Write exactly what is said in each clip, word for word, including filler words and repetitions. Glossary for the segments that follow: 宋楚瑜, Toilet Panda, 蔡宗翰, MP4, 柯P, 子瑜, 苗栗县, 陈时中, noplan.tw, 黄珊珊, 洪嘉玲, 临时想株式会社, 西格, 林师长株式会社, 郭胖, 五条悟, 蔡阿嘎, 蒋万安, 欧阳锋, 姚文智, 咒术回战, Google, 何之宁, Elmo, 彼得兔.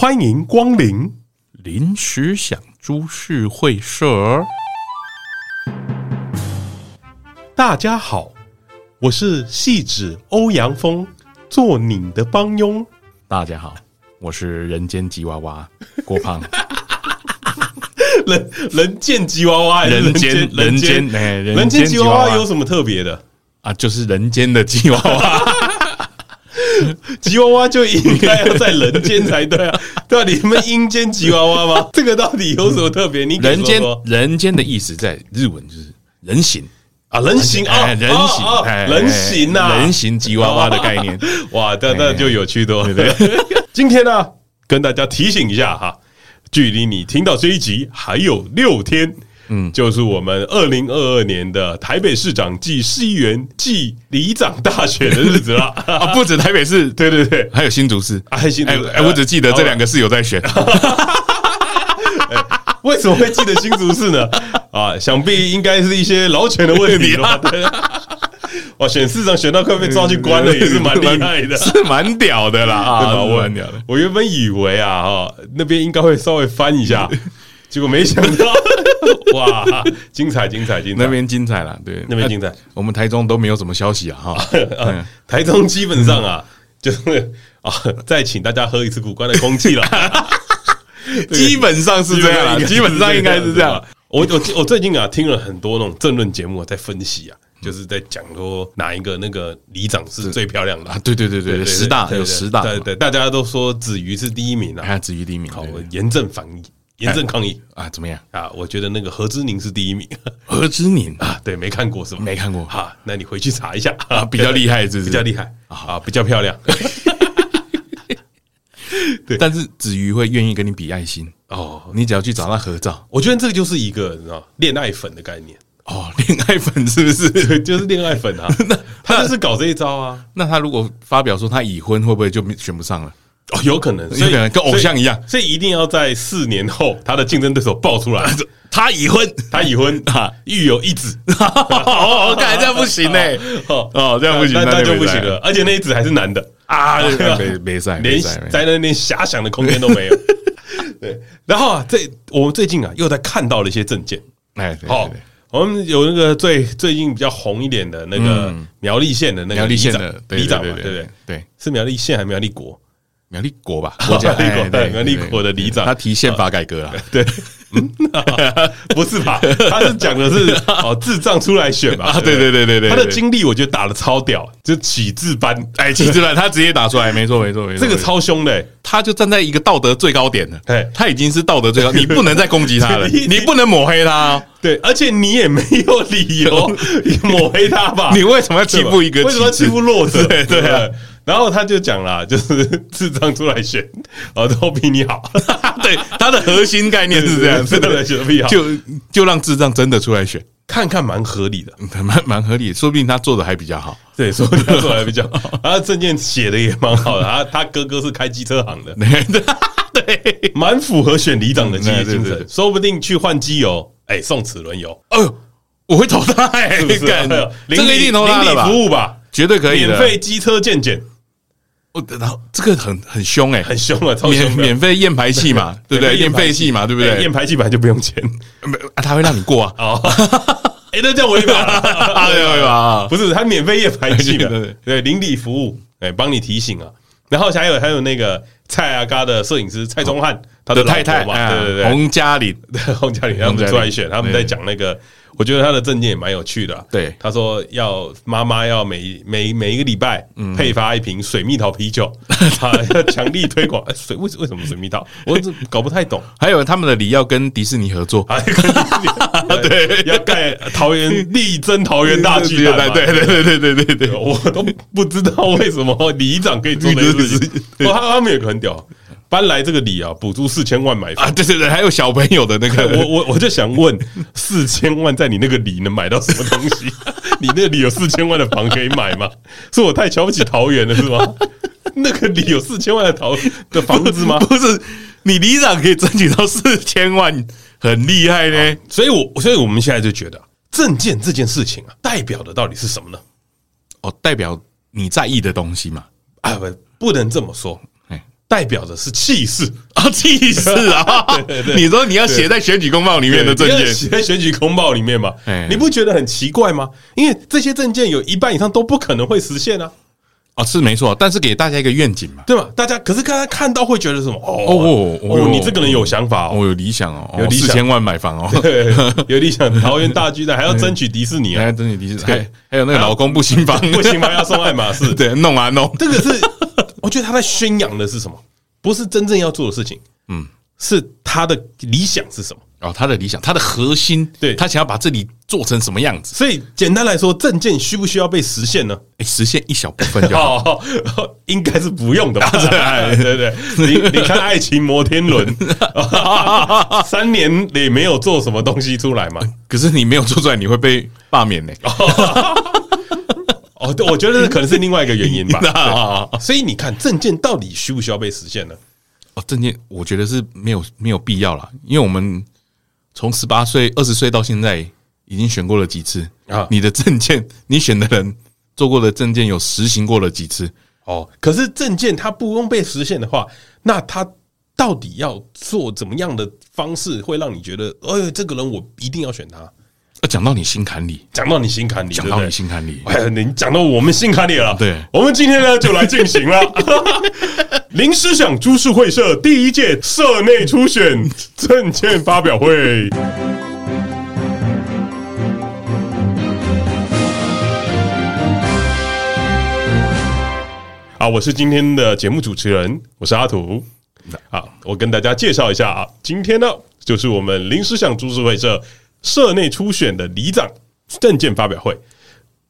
欢迎光临临时想株式会社。大家好，我是戏子欧阳锋，做你的帮佣。大家好，我是人间吉娃娃郭胖。人人间吉娃娃，人间人间人间吉娃娃有什么特别的啊？就是人间的吉娃娃。吉娃娃就应该要在人间才对啊，对啊，你们阴间吉娃娃吗？这个到底有什么特别？你可以说说。人间，人间的意思在日文就是人形啊，人形啊，人形，人形啊，人形吉娃娃的概念。哇，那那就有趣多了，对不对？今天呢，跟大家提醒一下哈，距离你听到这一集还有六天。嗯，就是我们二零二二年的台北市长暨市议员暨里长大选的日子了啊！不止台北市，对对对，还有新竹市，啊、还有新竹市、欸欸。我只记得这两个市有在选、欸，为什么会记得新竹市呢？啊，想必应该是一些劳权的问题了吧。哇，选市长选到快被抓去关了，也是蛮厉害的，是蛮屌的啦啊！对吧？我很屌的。我原本以为啊，哦、那边应该会稍微翻一下，结果没想到。哇，精彩精彩精彩！那边精彩啦，对，那边精彩、啊。我们台中都没有什么消息啊，哈、啊啊，台中基本上啊，就是啊，再请大家喝一次古关的空气了，基本上是这样啦，基本上应该是这样。我我我最近啊，听了很多那种政论节目、啊、在分析啊。就是在讲说哪一个那个里长是最漂亮的啊？对对对 对, 對，十大有十大， 对, 對, 對, 對, 對, 對, 對, 對, 對, 對, 對, 對, 對, 大家都说子瑜是第一名啊，啊子瑜第一名，好，我严正反议。严正抗议、哎、啊，怎么样啊？我觉得那个何之宁是第一名。何之宁啊，对，没看过是吧？没看过啊，那你回去查一下啊，比较厉害是不是，比较厉害啊，比较漂亮。对，但是子瑜会愿意跟你比爱心哦，你只要去找他合照，我觉得这个就是一个你知道恋爱粉的概念哦，恋爱粉是不是？就是恋爱粉啊，那他就是搞这一招啊。那他如果发表说他已婚，会不会就选不上了？哦，有可能，有可能跟偶像一样，所以一定要在四年后，他的竞争对手爆出来，他已婚，他已婚啊，育有一子，哦，看来这样不行嘞，哦，这样不行，那就不行了，而且那一子还是男的啊，没没赛，连在那连遐想的空间都没有。对，然后啊，这我们最近啊，又在看到了一些政见，哎，好，我们有那个最最近比较红一点的那个苗栗县的那个里长，里长嘛，对不对？对，是苗栗县还是苗栗国？苗栗国吧，我讲苗栗国，苗栗国的里长，他提宪法改革啦，对，嗯，不是吧？他是讲的是哦，智障出来选吧？对对对对对，他的经历我觉得打得超屌，就启智班，哎，启智班，他直接打出来，没错没错没错，这个超凶的，他就站在一个道德最高点了，对，他已经是道德最高，你不能再攻击他了，你不能抹黑他。对，而且你也没有理由抹黑他吧？你为什么要欺负一个？为什么要欺负弱者？对对啊。然后他就讲啦，就是智障出来选，啊，都比你好。对，他的核心概念是这样，智障来选都比你好，就就让智障真的出来选，看看蛮合理的，蛮蛮合理的，说不定他做的还比较好。对，说不定他做的还比较好，他证件写的也蛮好的，他他哥哥是开机车行的，对，蛮符合选里长的企业精神，说不定去换机油，哎，送齿轮油，哎呦，我会投他，哎，这个一定投他了吧？邻里服务吧，绝对可以，免费机车健检。哦，然后这个很很凶哎，很凶啊，超凶！免免费验排气嘛，对不对？验废气嘛，对不对？验排气本来就不用钱，啊，他会让你过啊！哦，哎，那叫违法啊！违法，不是他免费验排气的，对，邻里服务，哎，帮你提醒啊。然后还有还有那个蔡阿嘎的摄影师蔡宗翰，他的太太嘛，对对对，洪嘉玲，洪嘉玲他们出来选，他们在讲那个。我觉得他的政见也蛮有趣的、啊。对，他说要妈妈要每每每一个礼拜配发一瓶水蜜桃啤酒，他要强力推广。水为为什么水蜜桃？我搞不太懂。还有他们的里要跟迪士尼合作，对，要盖桃园力争桃园大巨蛋。对对对对对对 对, 對，我都不知道为什么里长可以做这件事情。哇，他们也很屌。搬来这个里啊，补助四千万买房啊！对对对，还有小朋友的那个，我我我就想问，四千万在你那个里能买到什么东西？你那里有四千万的房可以买吗？是我太瞧不起桃园了是吗？那个里有四千万的桃的房子吗？不是，你里长可以争取到四千万，很厉害呢。所以我，我所以我们现在就觉得，政见这件事情啊，代表的到底是什么呢？哦，代表你在意的东西嘛？啊，不，不能这么说。代表的是气势啊，气势啊！对对对，你说你要写在选举公报里面的政见，写在选举公报里面嘛？你不觉得很奇怪吗？因为这些政见有一半以上都不可能会实现啊！啊，是没错，但是给大家一个愿景嘛，对吧？大家可是刚才看到会觉得什么？哦哦哦，你这个人有想法哦，我有理想哦，有四千万买房哦，有理想，桃园大巨蛋还要争取迪士尼啊，还要争取迪士尼，还有那个老公不行房，不行房要送爱马仕，对，弄啊弄，这个是。我觉得他在宣扬的是什么？不是真正要做的事情，嗯，是他的理想是什么？哦，他的理想，他的核心，对，他想要把这里做成什么样子？所以简单来说，政见需不需要被实现呢？欸、实现一小部分就好，哦哦、应该是不用的吧？啊、对对对，你你看《爱情摩天轮》，三年也没有做什么东西出来嘛？可是你没有做出来，你会被罢免呢、欸。哦哦，对，我觉得可能是另外一个原因吧。所以你看，政见到底需不需要被实现呢？哦，政见我觉得是没有没有必要啦，因为我们从十八岁、二十岁到现在，已经选过了几次啊？你的政见，你选的人做过的政见，有实行过了几次？哦，可是政见它不用被实现的话，那它到底要做怎么样的方式，会让你觉得，哎，这个人我一定要选他？讲到你心坎里，讲到你心坎里，讲到你心坎里，哎，你讲到我们心坎里了。对，我们今天呢就来进行了林师长株式会社第一届社内初选政见发表会。啊，我是今天的节目主持人，我是阿图。啊，我跟大家介绍一下啊，今天呢就是我们林师长株式会社社内初选的里长政见发表会，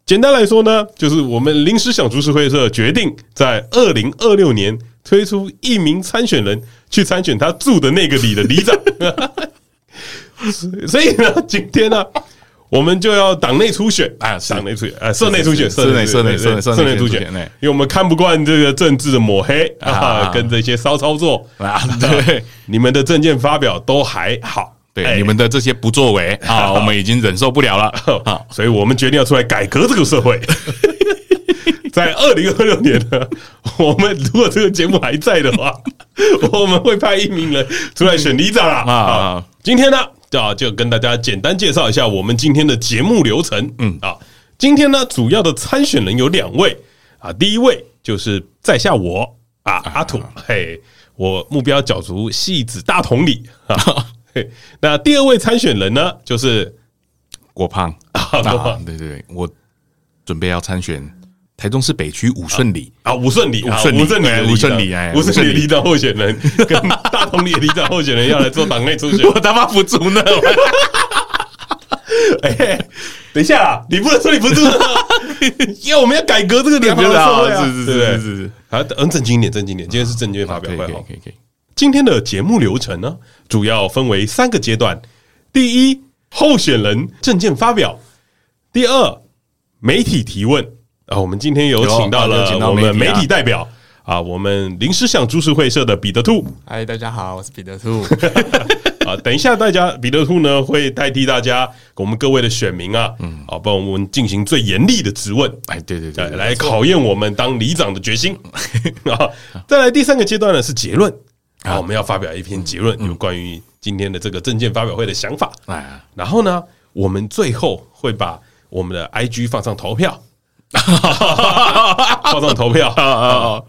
简单来说呢，就是我们林师长株式会社决定在二零二六年推出一名参选人去参选他住的那个里的里长，所以呢，今天呢、啊，我们就要党内初选啊，党内初选啊，社内初选，社内社内社内社内初选，因为我们看不惯这个政治的抹黑啊，跟这些骚操作啊，对你们的政见发表都还好。对、欸、你们的这些不作为啊，我们已经忍受不了了啊，所以我们决定要出来改革这个社会。在二零二六年呢，我们如果这个节目还在的话，我们会派一名人出来选里长啦啊。今天呢，啊，就跟大家简单介绍一下我们今天的节目流程。嗯啊，今天呢，主要的参选人有两位啊，第一位就是在下我啊，阿土，嘿，我目标角逐戏子大同里啊。那第二位参选人呢，就是郭胖啊，郭胖，对对对，我准备要参选台中市北区五顺里啊，五顺里，五顺里，五顺里，哎，五顺里里长候选人跟大同里里长候选人要来做党内初选，我他妈不住呢！哎，等一下啦，你不能说你不住呢，因为我们要改革这个良好的社会啊，是是是是是，好，嗯，正经点，正经点，今天是政见发表会，可以可以。今天的节目流程呢，主要分为三个阶段：第一，候选人政见发表；第二，媒体提问啊。我们今天有请到了我们媒体代表啊，我们林师长株式会社的彼得兔。嗨，大家好，我是彼得兔。啊，等一下，大家彼得兔呢会代替大家我们各位的选民啊，嗯，啊，帮我们进行最严厉的质问。哎，对对对，来考验我们当里长的决心啊。再来第三个阶段呢是结论。啊，我们要发表一篇结论，有关于今天的这个政见发表会的想法。然后呢，我们最后会把我们的 I G 放上投票，放上投票。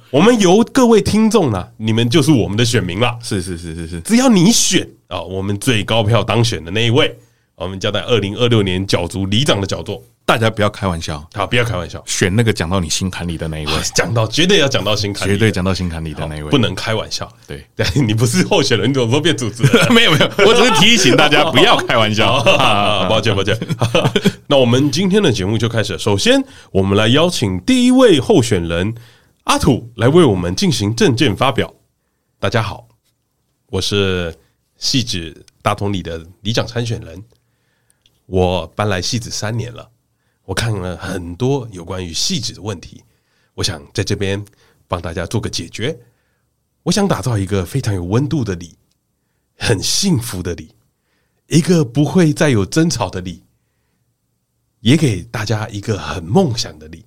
我们由各位听众呢，你们就是我们的选民了。是是是是是，只要你选啊，我们最高票当选的那一位，我们将在二零二六年角逐里长的角座。大家不要开玩笑，好，不要开玩笑，选那个讲到你心坎里的那一位，讲到绝对要讲到心坎里，绝对讲到心坎里的那一位，不能开玩笑。对，你不是候选人，你怎么变主持人？没有没有，我只是提醒大家不要开玩笑。抱歉抱歉。那我们今天的节目就开始了。首先，我们来邀请第一位候选人阿土来为我们进行政见发表。大家好，我是汐止大同里的里长参选人，我搬来汐止三年了。我看了很多有关于汐止的问题，我想在这边帮大家做个解决。我想打造一个非常有温度的里，很幸福的里，一个不会再有争吵的里，也给大家一个很梦想的里。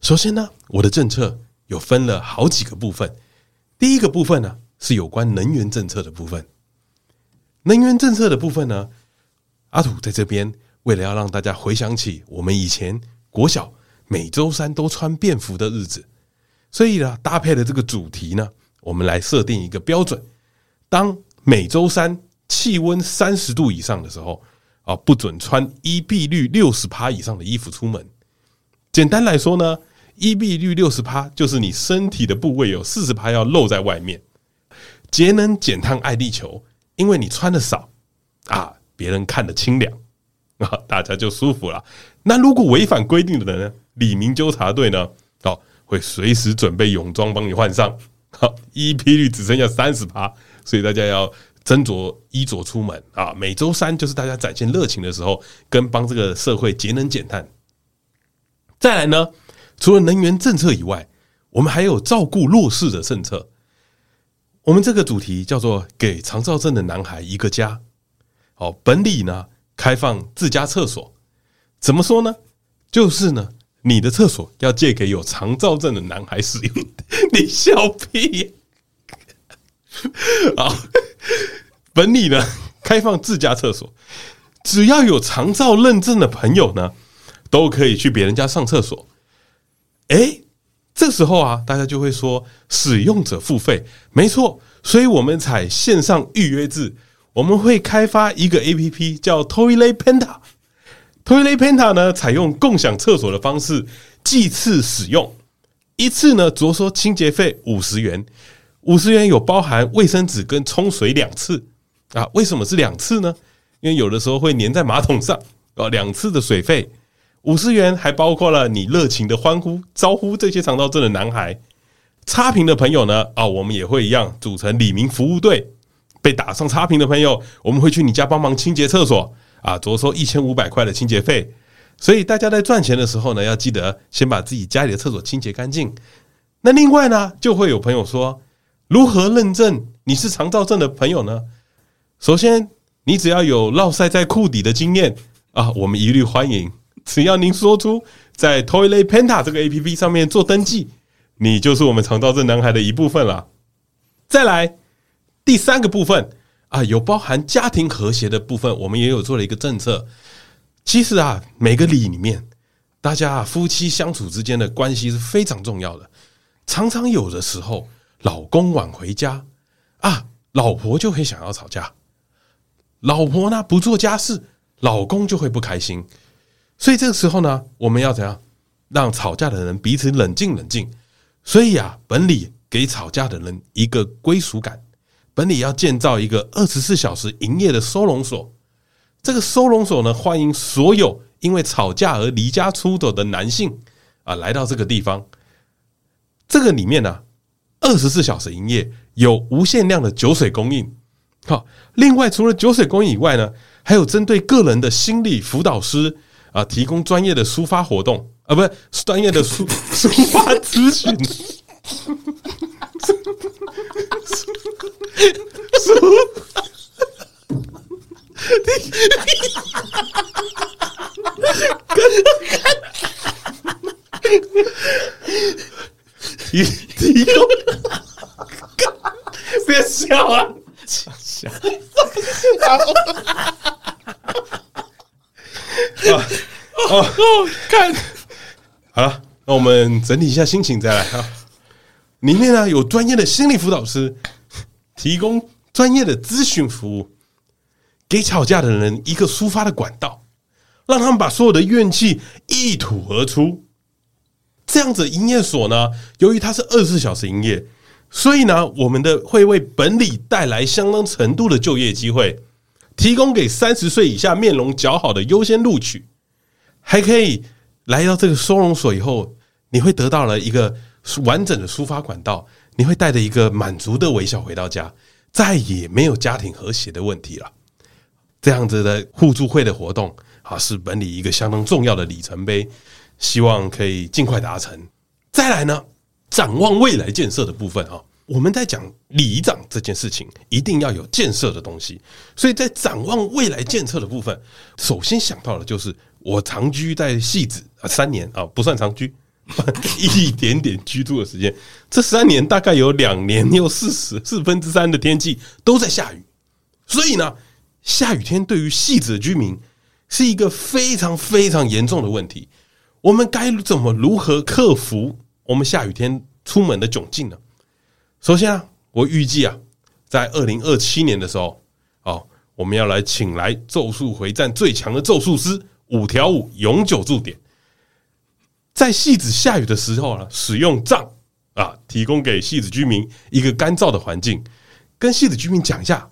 首先呢，我的政策有分了好几个部分，第一个部分呢、啊、是有关能源政策的部分。能源政策的部分呢，阿土在这边为了要让大家回想起我们以前国小每周三都穿便服的日子，所以呢，搭配了这个主题呢，我们来设定一个标准：当每周三气温三十度以上的时候，啊，不准穿伊比率六十趴以上的衣服出门。简单来说呢，伊比率六十趴就是你身体的部位有四十趴要露在外面。节能减碳爱地球，因为你穿的少啊，别人看得清凉啊，大家就舒服了。那如果违反规定的人呢，里民纠察队呢，哦，会随时准备泳装帮你换上。好，衣比率只剩下 百分之三十， 所以大家要斟酌衣着出门啊。每周三就是大家展现热情的时候，跟帮这个社会节能减碳。再来呢，除了能源政策以外，我们还有照顾弱势的政策。我们这个主题叫做“给长照症的男孩一个家”。好，本里呢开放自家厕所，怎么说呢？就是呢，你的厕所要借给有长照症的男孩使用。你笑屁！好，本里呢开放自家厕所，只要有长照认证的朋友呢，都可以去别人家上厕所。哎，这时候啊，大家就会说使用者付费，没错，所以我们采线上预约制，我们会开发一个 A P P 叫 Toilet Panda。Toilet Panda 呢，采用共享厕所的方式，计次使用，一次呢着收清洁费五十元，五十元有包含卫生纸跟冲水两次啊。为什么是两次呢？因为有的时候会粘在马桶上啊，两次的水费五十元，还包括了你热情的欢呼招呼这些肠道症的男孩。差评的朋友呢，啊，我们也会一样组成里民服务队，被打上差评的朋友，我们会去你家帮忙清洁厕所。啊，着收一千五百块的清洁费，所以大家在赚钱的时候呢，要记得先把自己家里的厕所清洁干净。那另外呢，就会有朋友说，如何认证你是长照症的朋友呢？首先，你只要有落塞在裤底的经验啊，我们一律欢迎。只要您说出在 Toilet Panda 这个 A P P 上面做登记，你就是我们长照症男孩的一部分了。再来，第三个部分。啊，有包含家庭和谐的部分，我们也有做了一个政策。其实啊，每个里里面，大家、啊、夫妻相处之间的关系是非常重要的。常常有的时候，老公晚回家啊，老婆就会想要吵架；老婆呢不做家事，老公就会不开心。所以这个时候呢，我们要怎样让吵架的人彼此冷静冷静？所以啊，本里给吵架的人一个归属感。本里要建造一个二十四小时营业的收容所，这个收容所呢，欢迎所有因为吵架而离家出走的男性啊，来到这个地方。这个里面呢、啊、，二十四小时营业，有无限量的酒水供应。好，另外除了酒水供应以外呢，还有针对个人的心理辅导师啊，提供专业的抒发活动啊，不是专业的抒抒发咨询。提供，别笑啊！笑哦哦，看好了，那我们整理一下心情再来啊。里面呢有专业的心理辅导师，提供专业的咨询服务，给吵架的人一个抒发的管道，让他们把所有的怨气一吐而出。这样子营业所呢，由于它是二十四小时营业，所以呢，我们的会为本里带来相当程度的就业机会，提供给三十岁以下面容较好的优先录取，还可以来到这个收容所以后，你会得到了一个完整的抒发管道，你会带着一个满足的微笑回到家，再也没有家庭和谐的问题了。这样子的互助会的活动啊，是本里一个相当重要的里程碑，希望可以尽快达成。再来呢，展望未来建设的部分啊，我们在讲里长这件事情，一定要有建设的东西，所以在展望未来建设的部分，首先想到的就是我长居在汐止啊三年啊，不算长居。一点点居住的时间，这三年大概有两年又四十四分之三的天气都在下雨，所以呢，下雨天对于汐止的居民是一个非常非常严重的问题。我们该怎么如何克服我们下雨天出门的窘境呢？首先啊，我预计啊，在二零二七年的时候，哦，我们要来请来《咒术回战》最强的咒术师五条悟永久驻点，在汐止下雨的时候啊，使用杖啊，提供给汐止居民一个干燥的环境。跟汐止居民讲一下，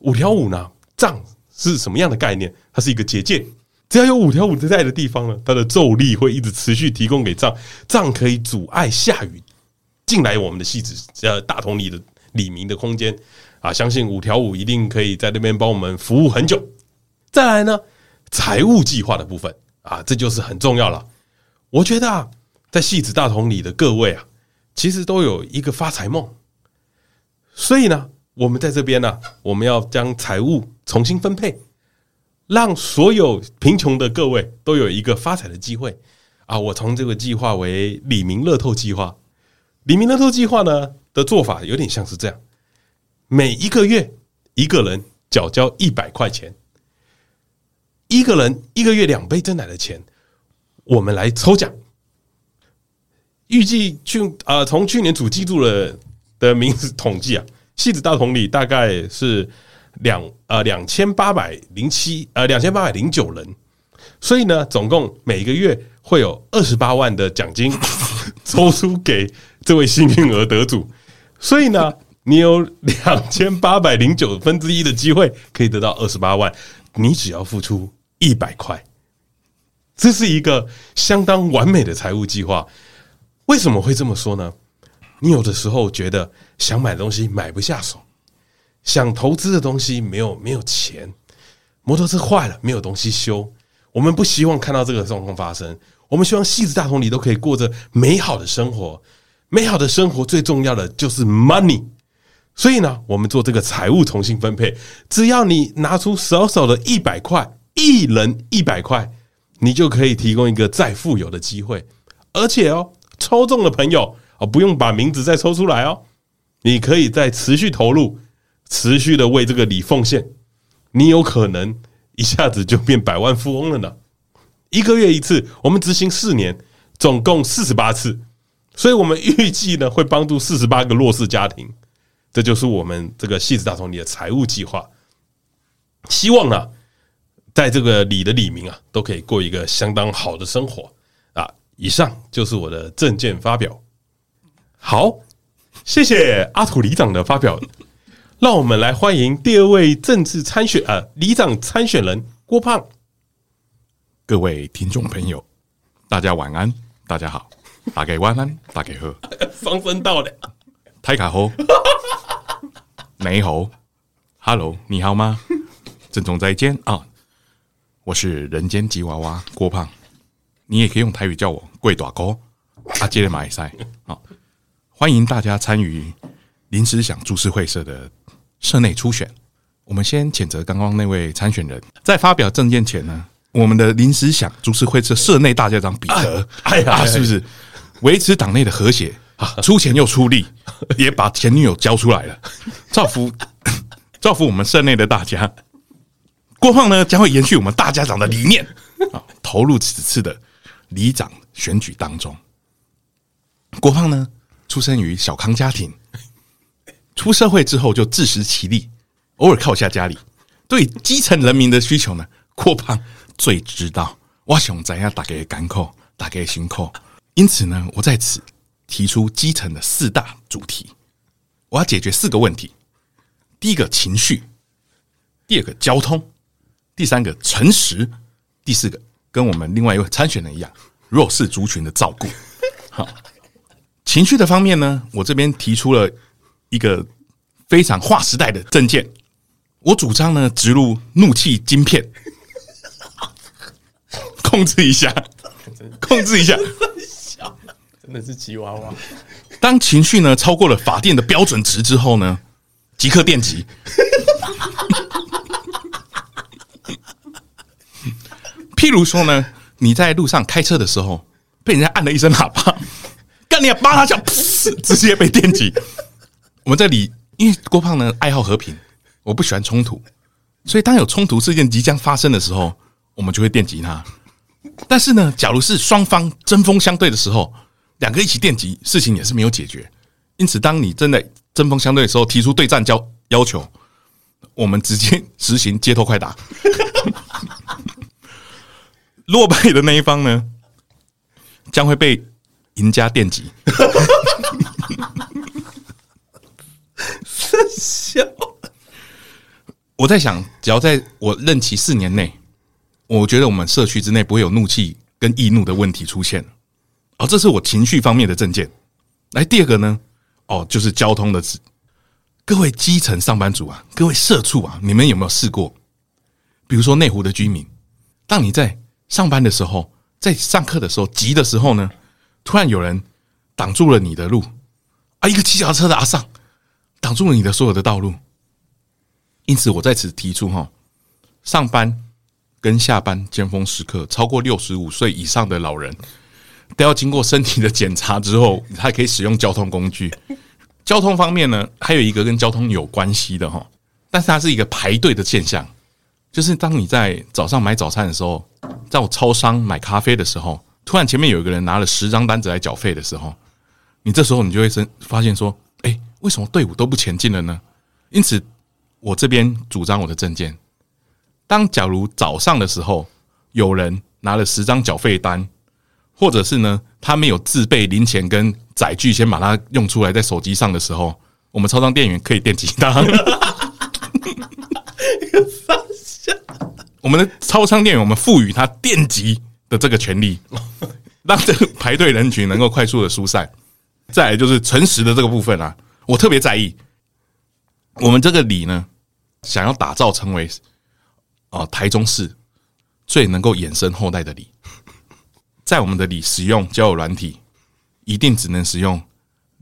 五条悟呢，杖是什么样的概念？它是一个结界，只要有五条悟在的地方呢，它的咒力会一直持续提供给杖，杖可以阻碍下雨进来我们的汐止呃大同里的里民的空间啊，相信五条悟一定可以在那边帮我们服务很久。再来呢，财务计划的部分啊，这就是很重要了。我觉得啊，在汐止大同里的各位啊，其实都有一个发财梦，所以呢，我们在这边呢、啊，我们要将财务重新分配，让所有贫穷的各位都有一个发财的机会啊！我从这个计划为里民乐透计划。里民乐透计划呢的做法有点像是这样：每一个月一个人缴交一百块钱，一个人一个月两杯珍奶的钱，我们来抽奖。预计去啊，从、呃、去年主计处的的名字统计啊，汐止大同里大概是两呃两千八百零七呃两千八百零九人，所以呢，总共每个月会有二十八万的奖金抽出给这位幸运儿得主，所以呢，你有两千八百零九分之一的机会可以得到二十八万，你只要付出一百块。这是一个相当完美的财务计划。为什么会这么说呢？你有的时候觉得想买的东西买不下手，想投资的东西没有没有钱，摩托车坏了没有东西修。我们不希望看到这个状况发生，我们希望汐止大同里都可以过着美好的生活。美好的生活最重要的就是 money。所以呢，我们做这个财务重新分配，只要你拿出少少的一百块，一人一百块。你就可以提供一个再富有的机会，而且哦，抽中的朋友哦，不用把名字再抽出来哦，你可以再持续投入，持续的为这个礼奉献，你有可能一下子就变百万富翁了呢。一个月一次，我们执行四年，总共四十八次，所以我们预计呢会帮助四十八个弱势家庭，这就是我们这个汐止大同里的财务计划，希望呢。在这个里的里民啊，都可以过一个相当好的生活啊！以上就是我的政见发表。好，谢谢阿土里长的发表，让我们来欢迎第二位政治参选啊、呃、里长参选人郭胖。各位听众朋友，大家晚安，大家好，大家晚安，大家好，双声道的，台卡猴，你好 ，Hello， 你好吗？郑重再见啊！我是人间吉娃娃郭胖，你也可以用台语叫我贵大哥阿杰的马赛啊！欢迎大家参与临时想株式会社的社内初选。我们先谴责刚刚那位参选人，在发表政见前呢，我们的临时想株式会社社内大家长彼得，哎呀，是不是维持党内的和谐啊？出钱又出力，也把前女友交出来了，造福造福我们社内的大家。郭胖呢将会延续我们大家长的理念投入此次的里长选举当中。郭胖呢出生于小康家庭，出社会之后就自食其力，偶尔靠下家里，对基层人民的需求呢，郭胖最知道。我想怎样打给干扣，打给辛苦。因此呢，我在此提出基层的四大主题，我要解决四个问题：第一个情绪，第二个交通。第三个诚实，第四个跟我们另外一位参选人一样，弱势族群的照顾。好，情绪的方面呢，我这边提出了一个非常划时代的政见，我主张呢植入怒气晶片，控制一下，控制一下，真的是吉娃娃。当情绪呢超过了法定的标准值之后呢，即刻电击。譬如说呢，你在路上开车的时候，被人家按了一声喇叭，干你扒他下，直接被电击。我们这里因为郭胖呢爱好和平，我不喜欢冲突，所以当有冲突事件即将发生的时候，我们就会电击他。但是呢，假如是双方针锋相对的时候，两个一起电击，事情也是没有解决。因此，当你真的针锋相对的时候，提出对战交要求，我们直接实行街头快打。落败的那一方呢，将会被赢家电击。真笑！我在想，只要在我任期四年内，我觉得我们社区之内不会有怒气跟易怒的问题出现。哦，这是我情绪方面的政见。来，第二个呢，哦，就是交通的。各位基层上班族啊，各位社畜啊，你们有没有试过？比如说内湖的居民，当你在上班的时候，在上课的时候，急的时候呢，突然有人挡住了你的路啊，一个骑脚踏车的阿桑挡住了你的所有的道路。因此，我在此提出哈，上班跟下班尖峰时刻，超过六十五岁以上的老人，都要经过身体的检查之后，才可以使用交通工具。交通方面呢，还有一个跟交通有关系的哈，但是它是一个排队的现象，就是当你在早上买早餐的时候，在我超商买咖啡的时候，突然前面有一个人拿了十张单子来缴费的时候，你这时候你就会发现说，哎，为什么队伍都不前进了呢？因此，我这边主张我的政见：当假如早上的时候有人拿了十张缴费单。或者是呢，他没有自备零钱跟载具，先把它用出来在手机上的时候，我们超商店员可以电击他。我们的超商店员，我们赋予他电击的这个权利，让这个排队人群能够快速的疏散。再来就是诚实的这个部分啊，我特别在意。我们这个里呢，想要打造成为啊、呃、台中市最能够衍生后代的里。在我们的里使用交友软体，一定只能使用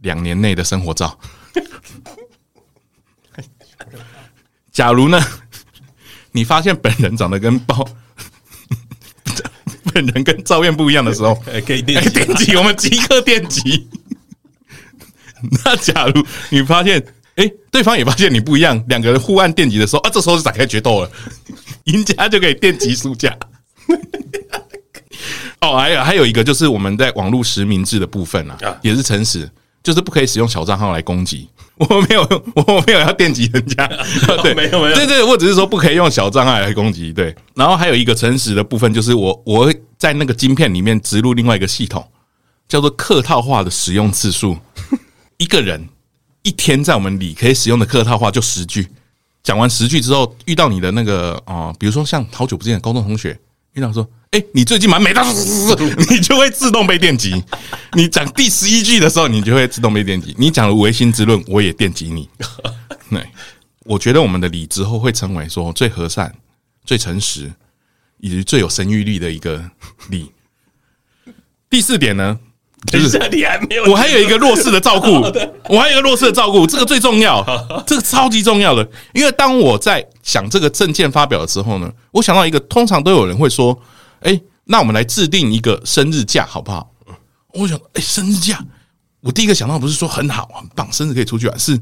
两年内的生活照。假如呢，你发现本人长得跟包本人跟照片不一样的时候，可以电击，我们即刻电击。那假如你发现，哎、欸，对方也发现你不一样，两个人互按电击的时候，啊，这时候就展开决斗了，赢家就可以电击输家。哦，还有还有一个就是我们在网络实名制的部分啊，也是诚实，就是不可以使用小账号来攻击。我没有，我没有要电击人家，对，没有没有，对对，我只是说不可以用小账号来攻击。对，然后还有一个诚实的部分就是我我会在那个晶片里面植入另外一个系统，叫做客套话的使用次数。一个人一天在我们里可以使用的客套话就十句，讲完十句之后，遇到你的那个啊、呃，比如说像好久不见的高中同学，遇到说。哎、欸，你最近蛮美的，你就会自动被电击。你讲第十一句的时候，你就会自动被电击。你讲了唯心之论，我也电击你。对，我觉得我们的理之后会成为说最和善、最诚实，以及最有生育力的一个理。第四点呢，就是你还没有，我还有一个弱势的照顾，我还有一个弱势的照顾，这个最重要，这个超级重要的。因为当我在想这个政见发表的时候呢，我想到一个，通常都有人会说。哎、欸，那我们来制定一个生日假好不好？我想，哎、欸，生日假，我第一个想到不是说很好很棒，生日可以出去玩，是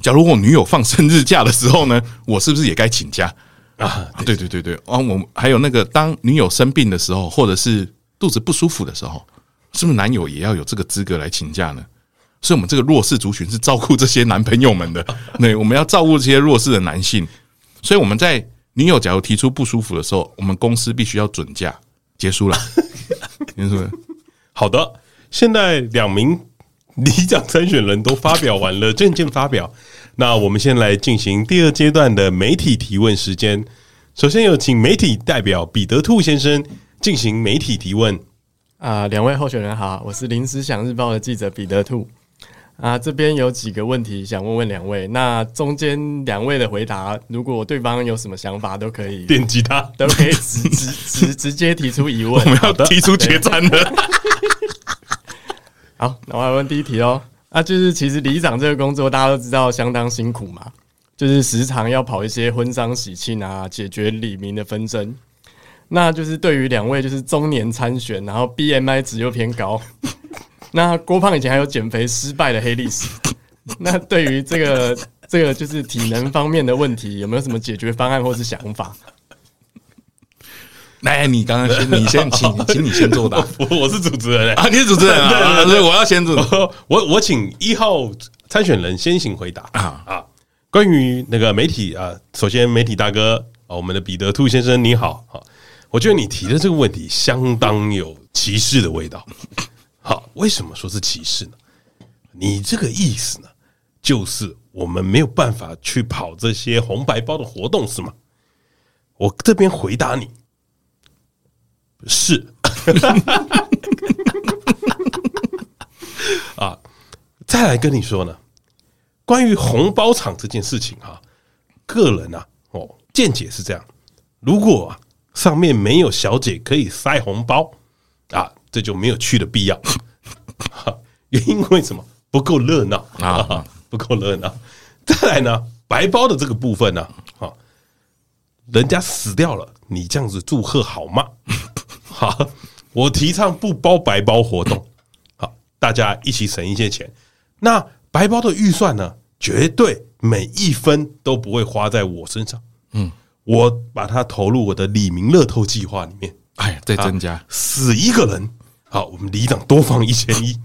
假如我女友放生日假的时候呢，我是不是也该请假啊？对对对对，啊，我还有那个当女友生病的时候，或者是肚子不舒服的时候，是不是男友也要有这个资格来请假呢？所以，我们这个弱势族群是照顾这些男朋友们的，对，我们要照顾这些弱势的男性，所以我们在。女友假如提出不舒服的时候，我们公司必须要准假。结束了，结束了。好的，现在两名里长参选人都发表完了政见发表，那我们先来进行第二阶段的媒体提问时间。首先有请媒体代表彼得兔先生进行媒体提问。啊、呃，两位候选人好，我是临时想日报的记者彼得兔。啊，这边有几个问题想问问两位，那中间两位的回答，如果对方有什么想法，都可以电击他，都可以直直直直接提出疑问，我们要提出决战了。好，那我来问第一题哦。啊，就是其实里长这个工作，大家都知道相当辛苦嘛，就是时常要跑一些婚丧喜庆啊，解决里民的纷争。那就是对于两位就是中年参选，然后 B M I 值又偏高。那郭胖以前还有减肥失败的黑历史，那对于这个这个就是体能方面的问题，有没有什么解决方案或是想法？来，你刚刚先，你先请，请你先作答。我我是主持人、欸、啊，你是主持人啊，對對對對對，我要先主持人。我我请一号参选人先行回答啊啊！关于那个媒体啊，首先媒体大哥啊，我们的彼得兔先生你好啊，我觉得你提的这个问题相当有歧视的味道。好，为什么说是歧视呢？你这个意思呢，就是我们没有办法去跑这些红白包的活动是吗？我这边回答你。是啊，再来跟你说呢，关于红包场这件事情啊，个人啊，哦，见解是这样：如果、啊、上面没有小姐可以塞红包啊，这就没有去的必要。啊、原因为什么？不够热闹啊，不够热闹。再来呢，白包的这个部分呢、啊，啊，人家死掉了，你这样子祝贺好吗？好，我提倡不包白包活动，好，大家一起省一些钱。那白包的预算呢，绝对每一分都不会花在我身上。嗯，我把它投入我的里民乐透计划里面。哎呀，再增加、啊、死一个人，好，我们里长多放一千一，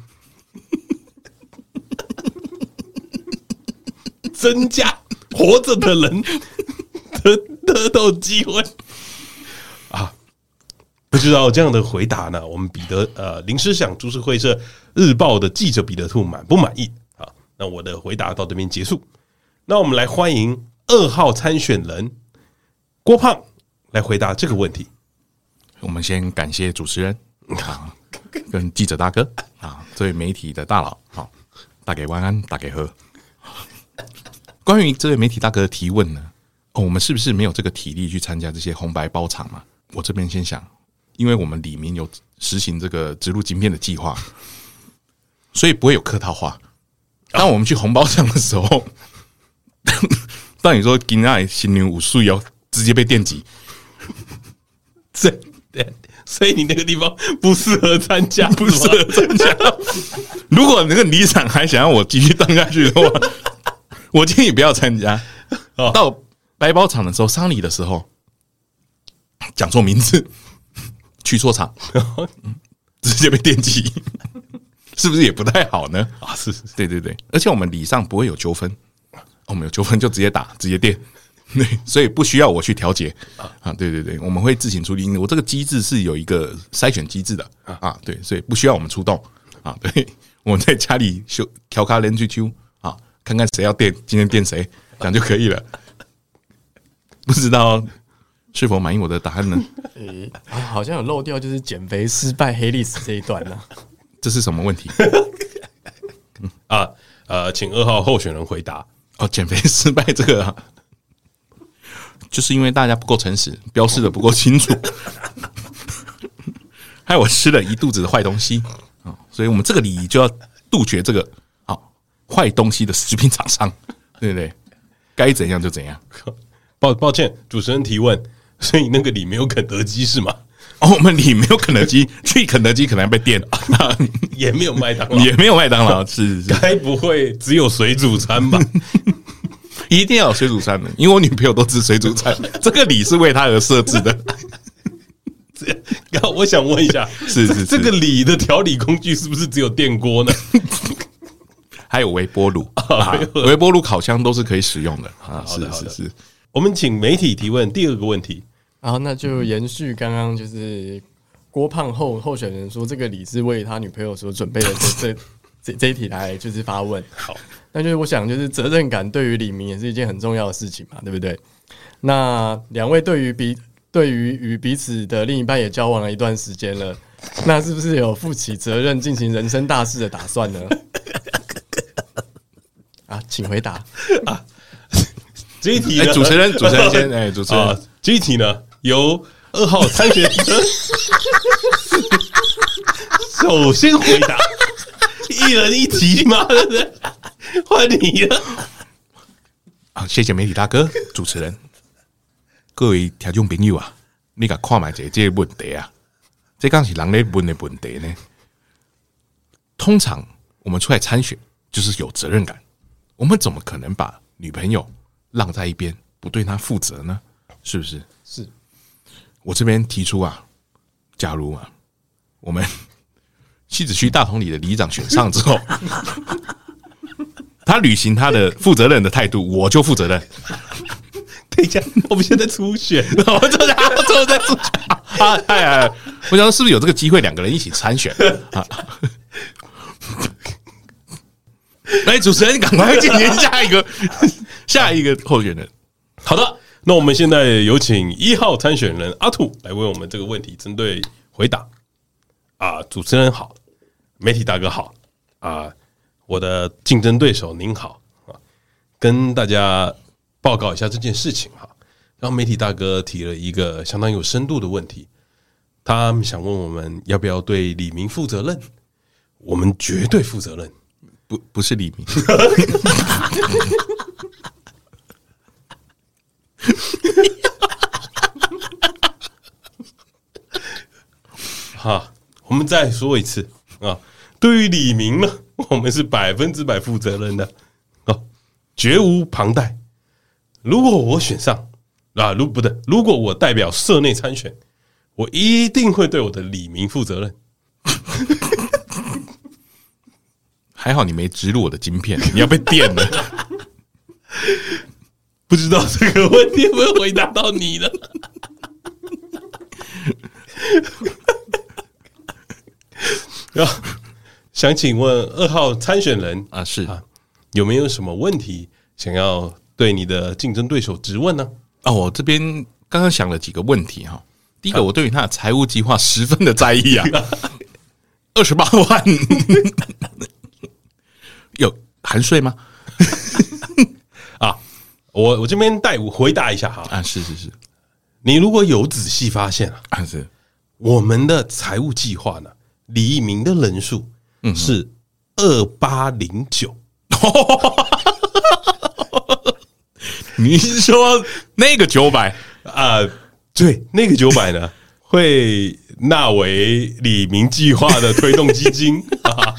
增加活着的人得得到机会啊。不知道这样的回答呢，我们彼得呃林思想株式会社日报的记者彼得兔满不满意啊？那我的回答到这边结束。那我们来欢迎二号参选人郭胖来回答这个问题。我们先感谢主持人啊，跟记者大哥啊，作为媒体的大佬，好、啊，大给晚安，大给喝。关于这位媒体大哥的提问呢，哦，我们是不是没有这个体力去参加这些红白包场嘛？我这边先想。因为我们里面有实行这个植入晶片的计划，所以不会有客套话。当我们去红包场的时候，当你说今天新娘有水哦，直接被电击。所以，所以你那个地方不适合参加，不适合参加。如果那个里长还想要我继续当下去的话，我建议不要参加。到白包场的时候，丧礼的时候，讲错名字。去错场，直接被电击，是不是也不太好呢？啊，是，是，对对对，而且我们礼上不会有纠纷，我们有纠纷就直接打，直接电，对，所以不需要我去调解啊，对对对，我们会自行处理，我这个机制是有一个筛选机制的啊，对，所以不需要我们出动啊，对，我们在家里修调卡连去修啊，看看谁要电，今天电谁，这样就可以了，不知道。是否满意我的答案呢？欸啊、好像有漏掉，就是减肥失败黑历史这一段呢、啊。这是什么问题？啊呃，请二号候选人回答。哦，减肥失败这个、啊，就是因为大家不够诚实，标示的不够清楚，害我吃了一肚子的坏东西、哦、所以我们这个礼仪就要杜绝这个啊坏、哦、东西的食品厂商，对不对？该怎样就怎样。抱抱歉，主持人提问。所以那个里没有肯德基是吗？哦，我们里没有肯德基，去肯德基可能被电，也没有麦当劳，也没有麦当劳，是该不会只有水煮餐吧？一定要有水煮餐的，因为我女朋友都吃水煮餐，这个里是为她而设置的。我想问一下，是是是这个里的调理工具是不是只有电锅呢？还有微波炉、啊、微波炉、烤箱都是可以使用的啊！是是是。我们请媒体提问第二个问题。然后那就延续刚刚就是郭胖后候选人说这个礼是为他女朋友所准备的这这这一题来就是发问。好，那就是我想就是责任感对于里民也是一件很重要的事情嘛，对不对？那两位对于彼对于与彼此的另一半也交往了一段时间了，那是不是有负起责任进行人生大事的打算呢？啊，请回答啊。这一题呢、欸，主持人，主持人先，哎、欸，主持人，啊、这一题呢，由二号参选人首先回答，一人一题嘛，换你了。啊，谢谢媒体大哥，主持人，各位听众朋友啊，你甲看卖者这个问题啊，这刚是人咧问的问题呢。通常我们出来参选就是有责任感，我们怎么可能把女朋友让在一边不对她负责呢？是不是？是。我这边提出啊，假如啊，我们汐止区大同里的里长选上之后，他履行他的负责任的态度，我就负责任。等一下，我们现在初选，我们正在正在初选啊！哎呀，我想说是不是有这个机会，两个人一起参选啊？来，主持人，赶快进行下一个下一个候选人。好的，那我们现在有请一号参选人阿土来为我们这个问题针对回答。啊，主持人好，媒体大哥好啊，我的竞争对手您好啊，跟大家报告一下这件事情哈。然后媒体大哥提了一个相当有深度的问题，他想问我们要不要对李明负责任？我们绝对负责任。不，不是李明。好，我们再说一次啊，对于李明呢，我们是百分之百负责任的啊，绝无旁贷。如果我选上啊，如不对，如果我代表社内参选，我一定会对我的李明负责任。还好你没植入我的晶片，你要被电了。不知道这个问题有没有回答到你呢？想请问二号参选人啊，是啊，有没有什么问题想要对你的竞争对手质问呢？哦，我这边刚刚想了几个问题哈。第一个，我对于他的财务计划十分的在意啊，二十八万有含税吗？啊，我我这边代回答一下哈。啊，是是是，你如果有仔细发现啊，啊是我们的财务计划呢，李明的人数是二八零九。你说那个九百啊？对，那个九百呢，会纳为李明计划的推动基金啊。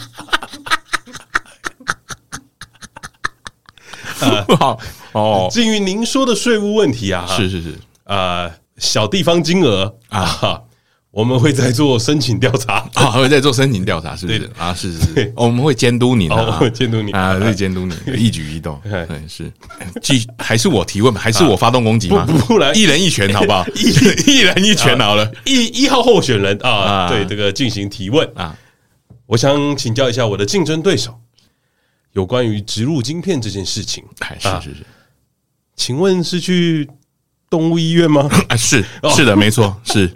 好哦，至于您说的税务问题啊，是是是啊、呃，小地方金额啊。啊我们会在做申请调查啊，会在做申请调查，是不是？啊，是是是，我们会监督你啊，监督你啊，会监督你一举一动，对，是，还是我提问，还是我发动攻击吗？不然一人一拳好不好？一人一拳好了，一一号候选人啊，对这个进行提问啊，我想请教一下我的竞争对手，有关于植入晶片这件事情，是是是，请问是去动物医院吗？啊，是是的，没错，是。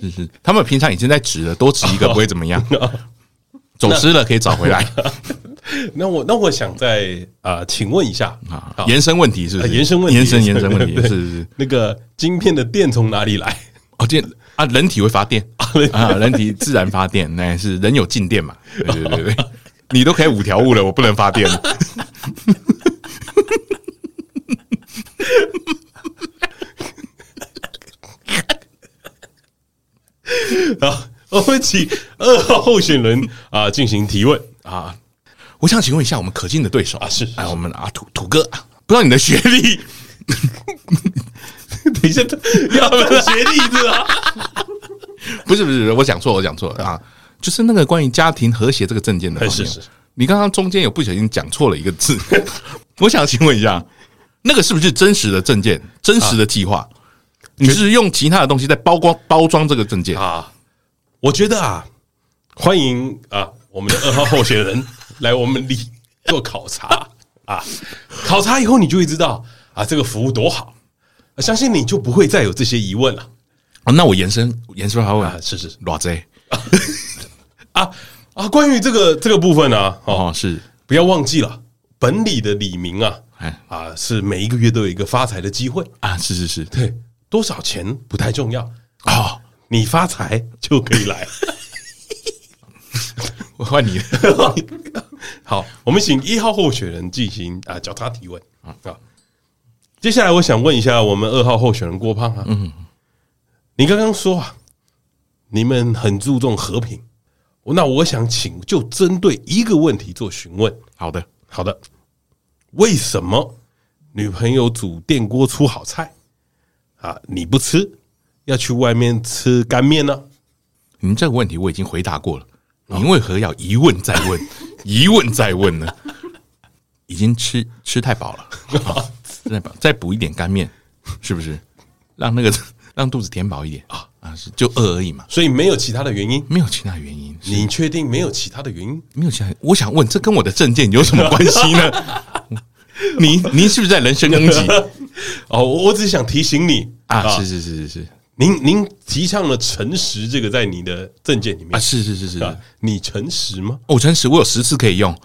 是是，他们平常已经在植了，多植一个不会怎么样，哦、走失了可以找回来。那我那我想再啊、呃，请问一下啊，延伸问题是不是？啊、延伸问题，延伸延伸问题，是是那个晶片的电从哪里来？哦，电啊，人体会发电啊，人体自然发电，那是人有静电嘛？对对对对，你都可以五条悟了，我不能发电了。好，我们请二号候选人啊进行提问啊。我想请问一下我们可敬的对手啊，是哎，我们啊土土哥，不知道你的学历，等一下要不要学历是吧？不是不是，我讲错，我讲错了啊，就是那个关于家庭和谐这个政见的，是是。你刚刚中间有不小心讲错了一个字，我想请问一下，那个是不是真实的政见，真实的计划？啊你是用其他的东西在包装包装这个政见啊？我觉得啊，欢迎啊，我们的二号候选人来我们里做考察啊，考察以后你就会知道啊，这个服务多好，相信你就不会再有这些疑问了。啊、那我延伸延伸还问、啊，是是偌济啊啊，关于这个这个部分啊，哦是不要忘记了，本里的李明啊，啊是每一个月都有一个发财的机会啊，是是是，对。多少钱不太重要啊、哦！你发财就可以来。我换你了。好，我们请一号候选人进行啊交叉提问啊。接下来我想问一下我们二号候选人郭胖啊，嗯，你刚刚说啊，你们很注重和平，那我想请就针对一个问题做询问。好的，好的。为什么女朋友煮电锅出好菜啊，你不吃，要去外面吃干面呢？您这个问题我已经回答过了，您为何要一问再问，一问再问呢？已经吃吃太饱了，吃太饱，再补一点干面，是不是？让那个让肚子填饱一点啊。啊，是就饿而已嘛，所以没有其他的原因，没有其他原因。你确定没有其他的原因？没有其他。我想问，这跟我的政见有什么关系呢？你您是不是在人身攻击？哦，我只想提醒你啊，是是是是是，您您提倡了诚实，这个在你的政见里面啊，是是是是，啊、你诚实吗？哦，诚实，我有十次可以用。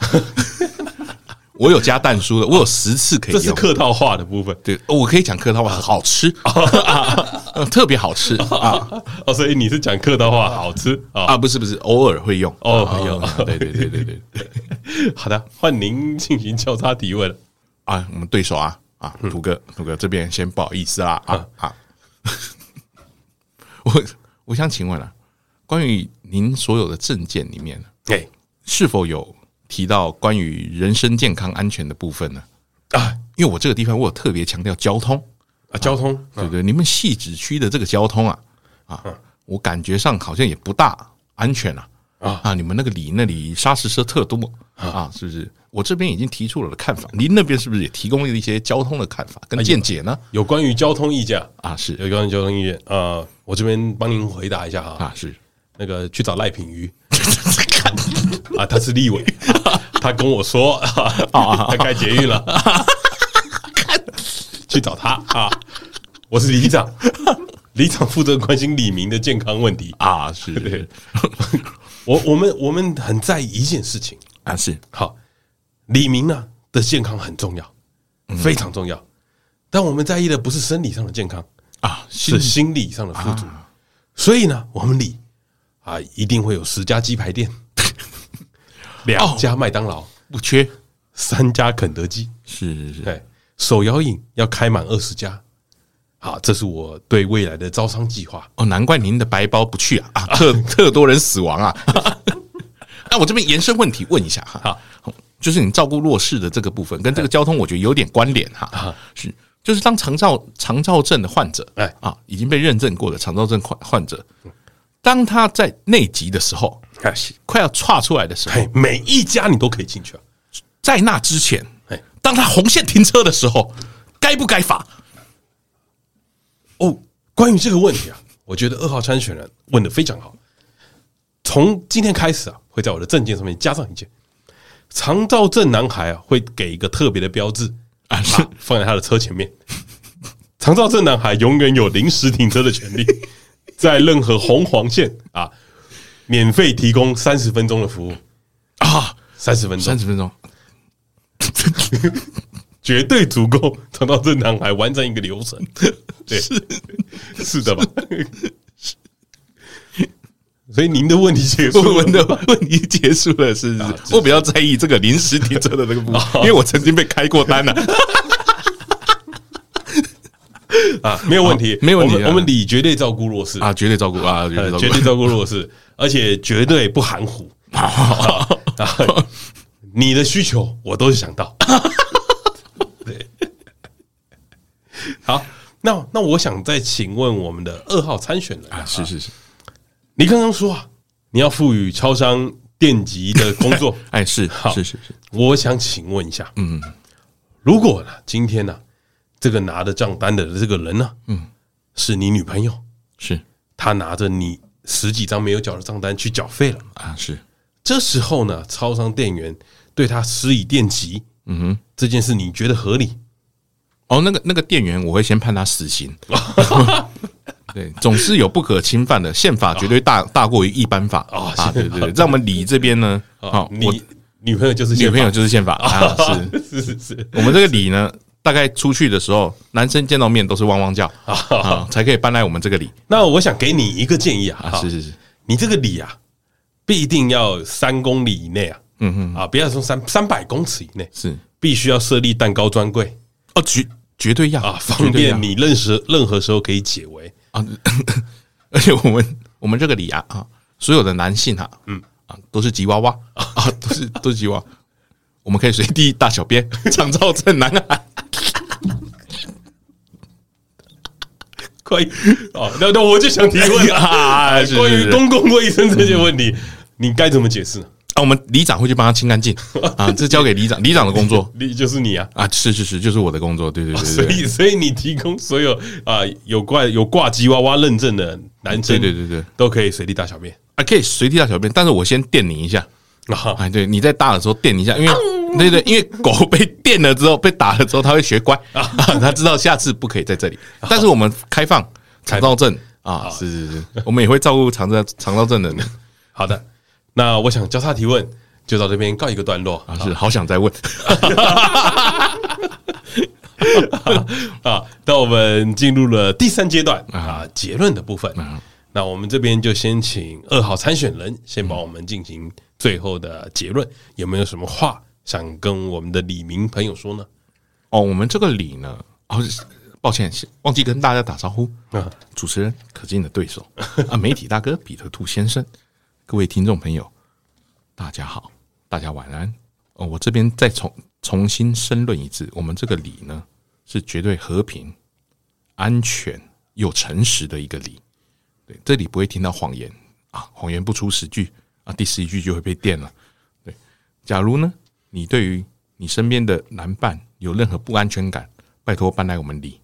我有加蛋书的，我有十次可以用。这是客套话的部分，对，我可以讲客套话，好吃，啊、特别好吃啊！哦，所以你是讲客套话好吃啊？啊，不是不是，偶尔会用，偶尔会用。对对对对对。好的，换您进行交叉提问了啊！我们对手啊啊，土哥土哥这边先不好意思啦啊啊！我我想请问啊，关于您所有的政见里面，对，是否有提到关于人身健康安全的部分呢？啊，因为我这个地方我有特别强调交通啊，交通，对不对？你们汐止区的这个交通啊，啊，我感觉上好像也不大安全啊啊！你们那个里那里砂石车特多啊，是不是？我这边已经提出了我的看法，您那边是不是也提供了一些交通的看法跟见解呢？有关于交通意见啊，是有关于交通意见啊，我这边帮您回答一下啊，啊是那个去找赖品妤。啊，他是立委，他跟我说，啊、他开捷运了，去找他啊。我是里长，里长负责关心里民的健康问题啊。是，对，我我们我们很在意一件事情啊，是好，里民呢、啊、的健康很重要，非常重要。嗯、但我们在意的不是生理上的健康啊，是心理上的富足。啊、所以呢，我们里啊一定会有十家鸡排店。两家麦当劳、哦、不缺，三家肯德基，是是是，对，手摇饮要开满二十家，好，这是我对未来的招商计划。哦，难怪您的白包不去啊，啊特特多人死亡啊！那、啊、我这边延伸问题问一下哈，就是你照顾弱势的这个部分，跟这个交通我觉得有点关联哈、啊，是，就是当肠燥肠燥症的患者，哎啊，已经被认证过的肠燥症患者，当他在内急的时候。快要岔出来的时候，每一家你都可以进去、啊、在那之前，当他红线停车的时候，该不该罚？哦，关于这个问题啊，我觉得二号参选人问得非常好。从今天开始啊，会在我的证件上面加上一件，肠燥症男孩啊，会给一个特别的标志啊，放在他的车前面。肠燥症男孩永远有临时停车的权利，在任何红黄线啊。免费提供三十分钟的服务啊！三十分钟，三十分钟，绝对足够肠燥症男孩完成一个流程。对，是是的吧？所以您的问题结束了，我的问题结束了，是不是？啊、我比较在意这个临时停车的这个部分，啊、因为我曾经被开过单了、啊。啊，没有问题，没有问题。我们我们里绝对照顾弱势啊，绝对照顾啊，绝对照顾弱势，而且绝对不含糊。啊啊、你的需求我都想到。对，好，那那我想再请问我们的二号参选人啊，是是是，你刚刚说啊，你要赋予超商电极的工作，哎，是是是是，我想请问一下，嗯，如果呢，今天呢、啊？这个拿着账单的这个人呢、啊，嗯，是你女朋友，是她拿着你十几张没有缴的账单去缴费了啊，是。这时候呢，超商店员对她施以电击，嗯哼，这件事你觉得合理？哦，那个那个店员我会先判他死刑，对，总是有不可侵犯的，宪法绝对大、哦、大过于一般法、哦、啊，对对对，让我们理这边呢，哦，你女朋友就是女朋友就是宪法啊，是是是是，我们这个理呢。大概出去的时候，男生见到面都是汪汪叫、啊啊、才可以搬来我们这个里。那我想给你一个建议啊，啊是是是，你这个里啊，必定要三公里以内啊，嗯嗯啊，不要说三三百公尺以内，是必须要设立蛋糕专柜哦，绝绝对要啊，方便你任时任何时候可以解围啊。而且我们我们这个里啊啊，所有的男性啊，嗯啊，都是吉娃娃啊，都是都是吉娃娃，我们可以随地大小便，长照正南啊。关于哦，那那我就想提问啊，关于公共卫生这些问题，嗯、你该怎么解释？啊，我们里长会去帮他清干净啊，这交给里长，里长的工作，就是你啊，啊，是是是，就是我的工作，对对 对, 對、哦，所以所以你提供所有啊有挂有挂吉娃娃认证的男生，对对对对，都可以随地大小便啊，可以随地大小便，但是我先电你一下啊，哎，对，你在大的时候电你一下，因为、啊、對, 对对，因为狗被电了之后，被打了之后，它会学乖啊，它知道下次不可以在这里，啊、但是我们开放肠道症啊，是是是，我们也会照顾肠道肠道症的人，好的。那我想交叉提问就到这边告一个段落啊，是好想再问啊，那我们进入了第三阶段啊，结论的部分。啊、那我们这边就先请二号参选人先帮我们进行最后的结论，有没有什么话想跟我们的里民朋友说呢？哦，我们这个里呢，哦，抱歉忘记跟大家打招呼啊，主持人可敬的对手啊，媒体大哥彼得兔先生。各位听众朋友，大家好，大家晚安。哦，我这边再重重新申论一次，我们这个里呢是绝对和平、安全又诚实的一个里。对，这里不会听到谎言啊，谎言不出十句啊，第十一句就会被电了。对，假如呢你对于你身边的男伴有任何不安全感，拜托搬来我们里，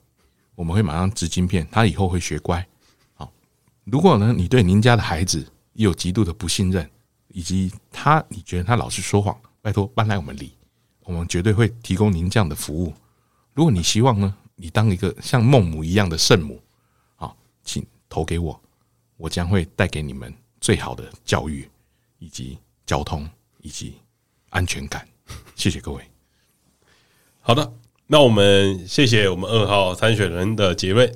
我们会马上植晶片，他以后会学乖。好，如果呢你对您家的孩子也有极度的不信任，以及他你觉得他老是说谎，拜托搬来我们里，我们绝对会提供您这样的服务。如果你希望呢你当一个像孟母一样的圣母，好，请投给我，我将会带给你们最好的教育以及交通以及安全感。谢谢各位。好的，那我们谢谢我们二号参选人的结论。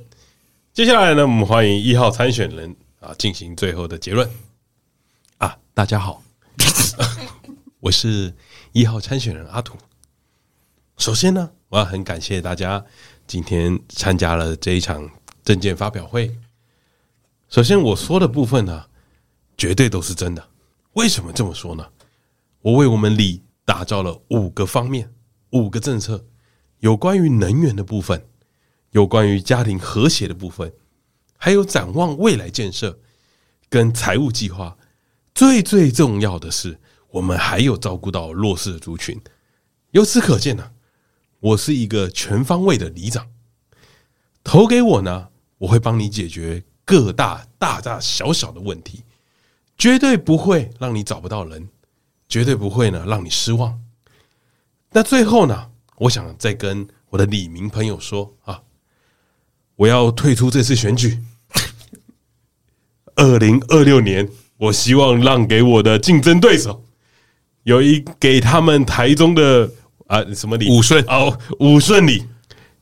接下来呢，我们欢迎一号参选人啊，进行最后的结论。啊，大家好，我是一号参选人阿土。首先呢，我要很感谢大家今天参加了这一场政见发表会。首先我说的部分呢、啊，绝对都是真的。为什么这么说呢？我为我们里打造了五个方面、五个政策，有关于能源的部分，有关于家庭和谐的部分，还有展望未来建设跟财务计划。最最重要的是，我们还有照顾到弱势的族群。由此可见呢、啊，我是一个全方位的里长。投给我呢，我会帮你解决各大大大小小的问题，绝对不会让你找不到人，绝对不会呢让你失望。那最后呢，我想再跟我的里民朋友说啊，我要退出这次选举。二零二六年，我希望让给我的竞争对手有一给他们台中的啊什么里武顺哦武顺里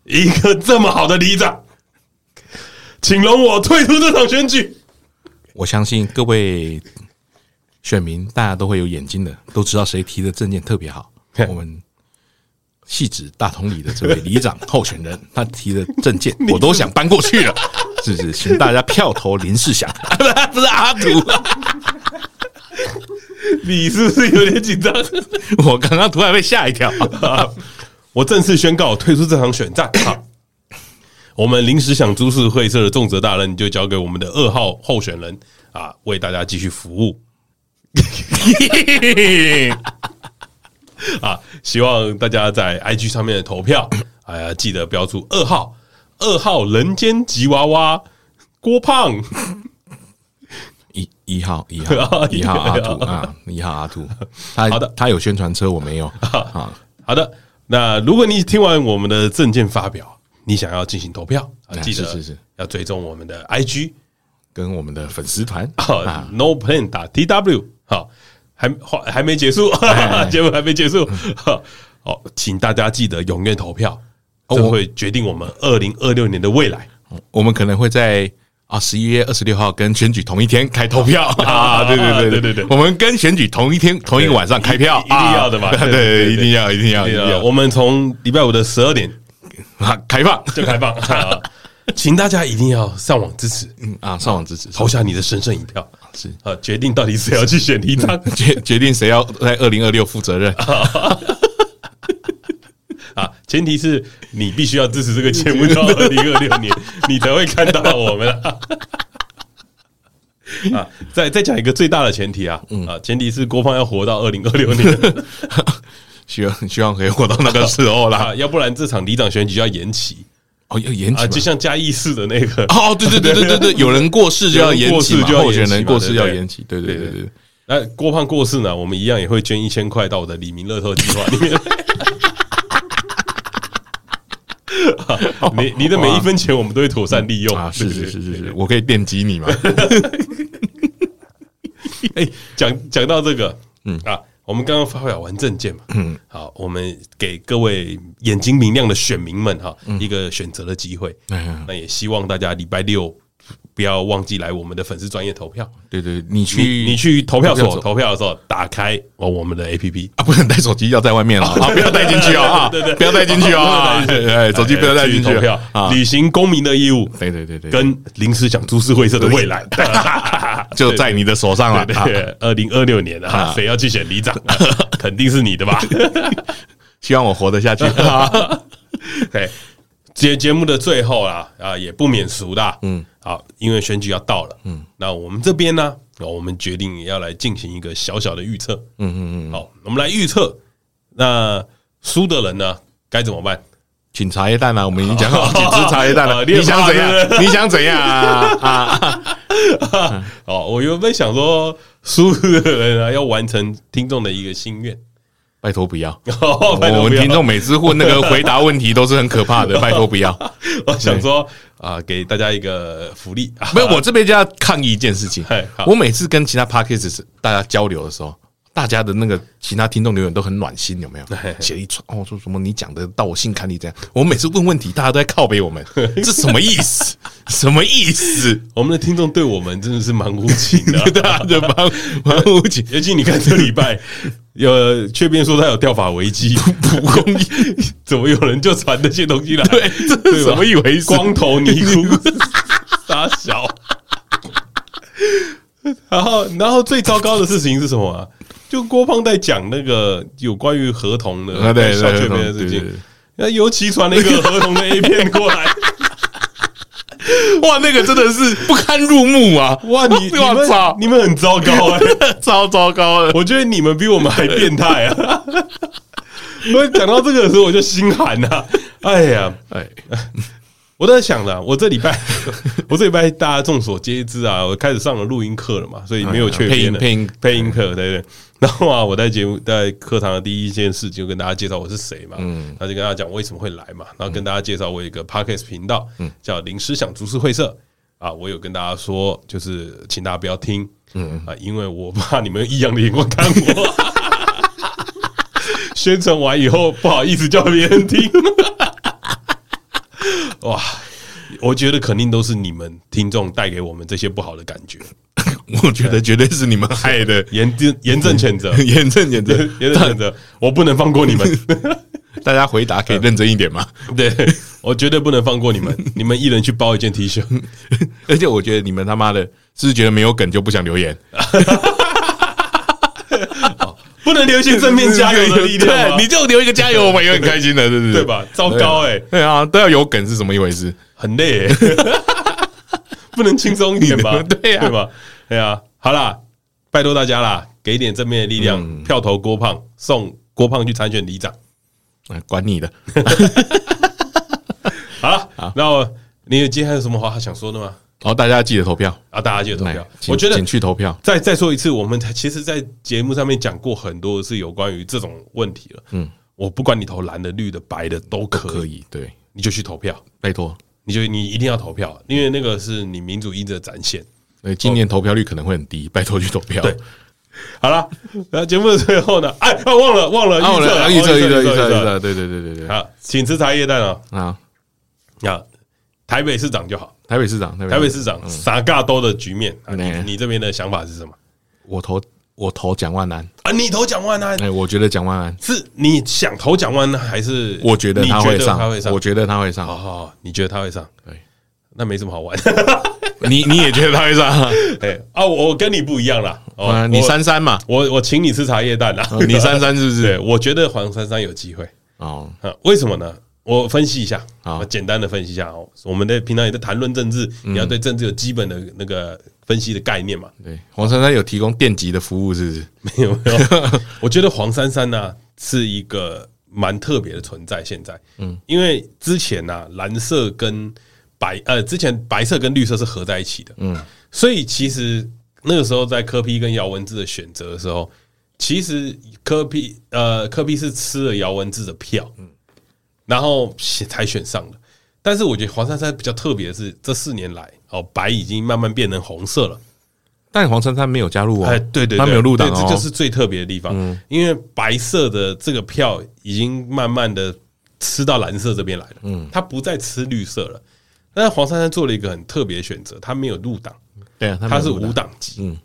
一个这么好的里长，请容我退出这场选举。我相信各位选民大家都会有眼睛的，都知道谁提的政见特别好。我们。系指大同里的这位里长候选人，他提的政见我都想搬过去了，是是，请大家票投林世祥，不是阿土、啊。你是不是有点紧张？我刚刚突然被吓一跳。我正式宣告退出这场选战。好，我们临时想株式会社的重责大任就交给我们的二号候选人啊，为大家继续服务。啊，希望大家在 I G 上面的投票，哎呀，记得标注二号，二号人间吉娃娃郭胖，一一号一号一号阿土啊，一号阿土，他好的，他有宣传车，我没有啊。好的，那如果你听完我们的政见发表，你想要进行投票，记得要追踪我们的 I G 跟我们的粉丝团啊 ，noplan.tw 好。还还没结束，节目还没结束。好，请大家记得踊跃投票，这会决定我们二零二六年的未来。我们可能会在啊十一月二十六号跟选举同一天开投票啊！对对对对对对，我们跟选举同一天同一个晚上开票，一定要的吧？对，一定要，一定要，一定要。我们从礼拜五的十二点开放就开放，请大家一定要上网支持，嗯啊，上网支持，投下你的神圣一票。是啊，决定到底谁要去选里长，决决定谁要在二零二六负责任。啊，前提是你必须要支持这个节目到二零二六年，你才会看到我们了。啊，再再讲一个最大的前提啊，嗯、啊，前提是郭胖要活到二零二六年，希望希望可以活到那个时候啦，啊、要不然这场里长选举要延期。哦，要延期啊，就像嘉义市的那个哦，对对对对对对，有人过世就要延期嘛，候选人过世要延期，对对对对。那郭胖过世呢，我们一样也会捐一千块到我的李明乐透计划里面。啊、你你的每一分钱，我们都会妥善利用啊！是是是是是，我可以电击你嘛？哎、欸，讲讲到这个，嗯啊，我们刚刚发表完政见嘛，嗯，好，我们给各位眼睛明亮的选民们哈、嗯、一个选择的机会、嗯，那也希望大家礼拜六不要忘记来我们的粉丝专业投票。对 对, 對，你去 你, 你去投票所投票的时候，打开哦我们的 A P P 啊，不能带手机，要在外面了、哦、啊，不要带进去啊、哦，对 对, 對，不要带进去、哦、啊，哎，手机不要带进去、啊、投票、啊，履行公民的义务。对对对对，跟临时想株式会社的未来就在你的手上了。对，二零二六年啊，谁要去选里长、啊，肯定是你的吧？希望我活得下去。对。节节目的最后啦，啊，也不免俗啦，嗯，好，因为选举要到了，嗯，那我们这边呢，我们决定要来进行一个小小的预测，嗯嗯嗯，好，我们来预测，那输的人呢该怎么办？请茶叶蛋啊，我们已经讲好，请吃茶叶蛋了、啊，你想怎样？你想怎样啊？啊，啊好，我原本想说输的人呢要完成听众的一个心愿。拜托不要！哦、拜托不要，我们听众每次问那个回答问题都是很可怕的，拜托不要！我想说啊、呃，给大家一个福利。没有，我这边就要抗议一件事情。我每次跟其他 podcast 大家交流的时候，大家的那个其他听众留言都很暖心，有没有？写一串哦，说什么你讲的到我心坎里这样。我每次问问题，大家都在靠北我们，这什么意思？什么意思？我们的听众对我们真的是蛮无情的、啊，对啊，就蛮蛮无情。尤其你看这礼拜。有确辨说他有掉法危机，蒲公英怎么有人就传那些东西来？对，这是什么一回事？光头尼姑傻小。然后，然后最糟糕的事情是什么啊？就郭胖在讲那个有关于合同的啊，对对对对对对，那尤其传了一个合同的 A 片过来。哇，那个真的是不堪入目啊！哇，你你们你们很糟糕哎、欸，超糟糕的。我觉得你们比我们还变态啊！我讲到这个的时候，我就心寒了、啊。哎呀，哎，我都在想了，我这礼拜，我这礼拜大家众所皆知啊，我开始上了录音课了嘛，所以没有缺片了，配音配音课，对不对？然后啊，我在节目在课堂的第一件事就跟大家介绍我是谁嘛，嗯，那就跟大家讲我为什么会来嘛，然后跟大家介绍我有一个 podcast 频道，嗯，叫临时想株式会社啊，我有跟大家说，就是请大家不要听，嗯啊，因为我怕你们异样的眼光看我，宣传完以后不好意思叫别人听，哇，我觉得肯定都是你们听众带给我们这些不好的感觉。我觉得绝对是你们害的，严正严正谴责，严正谴责，严正谴责，我不能放过你们。大家回答可以认真一点吗？对，我绝对不能放过你们，你们一人去包一件 T 恤，而且我觉得你们他妈的是不是觉得没有梗就不想留言？不能留一些正面加油的力量吗？对，你就留一个加油，我们也很开心的，是不是？对吧？糟糕哎、欸，对啊，都要有梗是什么一回事？很累、欸，不能轻松一点吧？对啊，对吧？对啊，好啦，拜托大家啦，给一点正面的力量，嗯、票投郭胖，送郭胖去参选里长，管你的。好了，那你今天还有什么话想说的吗？哦，大家记得投票啊！大家记得投票，我觉得请去投票。再再说一次，我们其实，在节目上面讲过很多是有关于这种问题了。嗯，我不管你投蓝的、绿的、白的都可以，可以对，你就去投票，拜托，你就你一定要投票，因为那个是你民主意志的展现。欸、今年投票率可能会很低，拜托去投票。对，好了，那节目的最后呢？哎，啊、忘了忘了预测预测预测预测，对对对对对。好，请吃茶叶蛋啊！啊啊，台北市长就好，台北市长，台北市长傻尬多的局面，嗯啊、你你这边的想法是什么？我投我投蒋万安啊！你投蒋万安？哎、欸，我觉得蒋万安是你想投蒋万安还是？我觉得他会上，我觉得他会上。好好，你觉得他会上？对，那没什么好玩。你你也觉得他会上？对啊，我跟你不一样啦。哦、啊，你三三嘛，我我请你吃茶叶蛋啦。哦、你三三是不是？对，我觉得黄珊珊有机会哦、啊。为什么呢？我分析一下，我简单的分析一下哦。我们的平常也在谈论政治，你要对政治有基本的那个分析的概念嘛。对，黄珊珊有提供电极的服务是不是？没有没有，我觉得黄珊珊呢、啊、是一个蛮特别的存在。现在，嗯，因为之前呢、啊，蓝色跟白呃，之前白色跟绿色是合在一起的，嗯，所以其实那个时候在柯 P 跟姚文智的选择的时候，其实柯 P 呃柯 P 是吃了姚文智的票，嗯。然后才选上的，但是我觉得黄珊珊比较特别的是，这四年来哦，白已经慢慢变成红色了，但黄珊珊没有加入哦，哎，对对，他没有入党哦，这就是最特别的地方，嗯，因为白色的这个票已经慢慢的吃到蓝色这边来了，嗯，他不再吃绿色了，但是黄珊珊做了一个很特别的选择，他没有入党，对啊，他是无党籍，嗯，